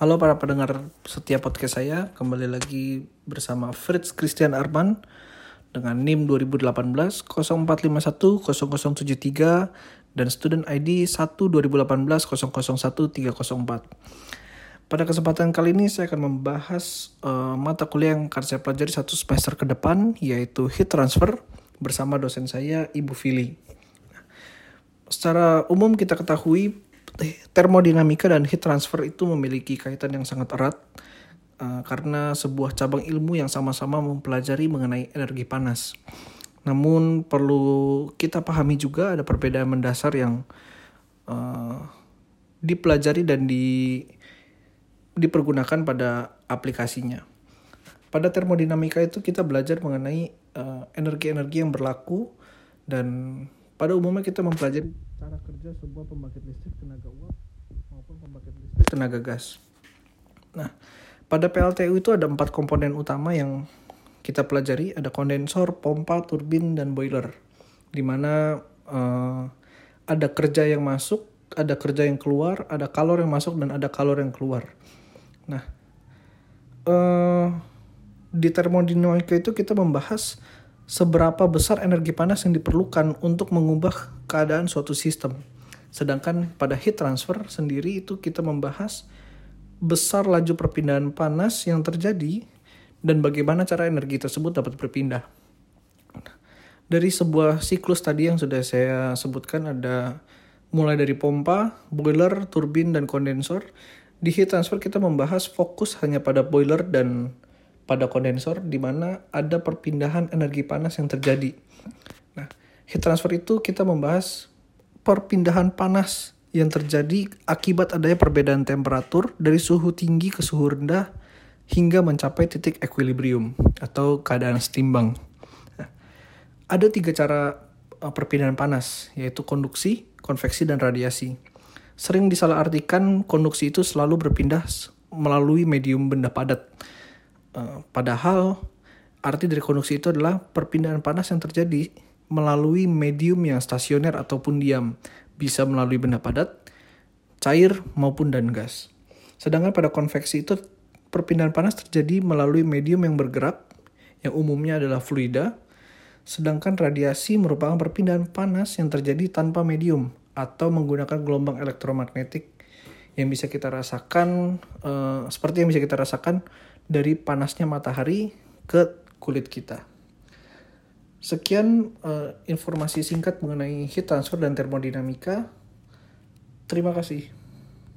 Halo para pendengar setia podcast saya, kembali lagi bersama Fritz Christian Arman dengan NIM 2018-0451-0073 dan student ID 1-2018-001-304. Pada kesempatan kali ini saya akan membahas mata kuliah yang akan saya pelajari satu semester ke depan, yaitu heat transfer bersama dosen saya Ibu Fili. Secara umum kita ketahui termodinamika dan heat transfer itu memiliki kaitan yang sangat erat karena sebuah cabang ilmu yang sama-sama mempelajari mengenai energi panas. Namun perlu kita pahami juga ada perbedaan mendasar yang dipelajari dan dipergunakan pada aplikasinya. Pada termodinamika itu kita belajar mengenai energi-energi yang berlaku, dan pada umumnya kita mempelajari cara kerja sebuah pembangkit listrik tenaga uap maupun pembangkit listrik tenaga gas. Nah, pada PLTU itu ada 4 komponen utama yang kita pelajari. Ada kondensor, pompa, turbin, dan boiler. Di mana ada kerja yang masuk, ada kerja yang keluar, ada kalor yang masuk, dan ada kalor yang keluar. Nah, di termodinamika itu kita membahas seberapa besar energi panas yang diperlukan untuk mengubah keadaan suatu sistem. Sedangkan pada heat transfer sendiri itu kita membahas besar laju perpindahan panas yang terjadi dan bagaimana cara energi tersebut dapat berpindah. Dari sebuah siklus tadi yang sudah saya sebutkan, ada mulai dari pompa, boiler, turbin, dan kondensor. Di heat transfer kita membahas fokus hanya pada boiler dan pada kondensor, di mana ada perpindahan energi panas yang terjadi. Nah, heat transfer itu kita membahas perpindahan panas yang terjadi akibat adanya perbedaan temperatur dari suhu tinggi ke suhu rendah hingga mencapai titik equilibrium atau keadaan setimbang. Nah, ada 3 cara perpindahan panas, yaitu konduksi, konveksi, dan radiasi. Sering disalahartikan konduksi itu selalu berpindah melalui medium benda padat. Padahal arti dari konduksi itu adalah perpindahan panas yang terjadi melalui medium yang stasioner ataupun diam, bisa melalui benda padat, cair, maupun dan gas. Sedangkan pada konveksi itu perpindahan panas terjadi melalui medium yang bergerak, yang umumnya adalah fluida. Sedangkan radiasi merupakan perpindahan panas yang terjadi tanpa medium atau menggunakan gelombang elektromagnetik yang bisa kita rasakan seperti yang bisa kita rasakan dari panasnya matahari ke kulit kita. Sekian informasi singkat mengenai heat transfer dan termodinamika. Terima kasih.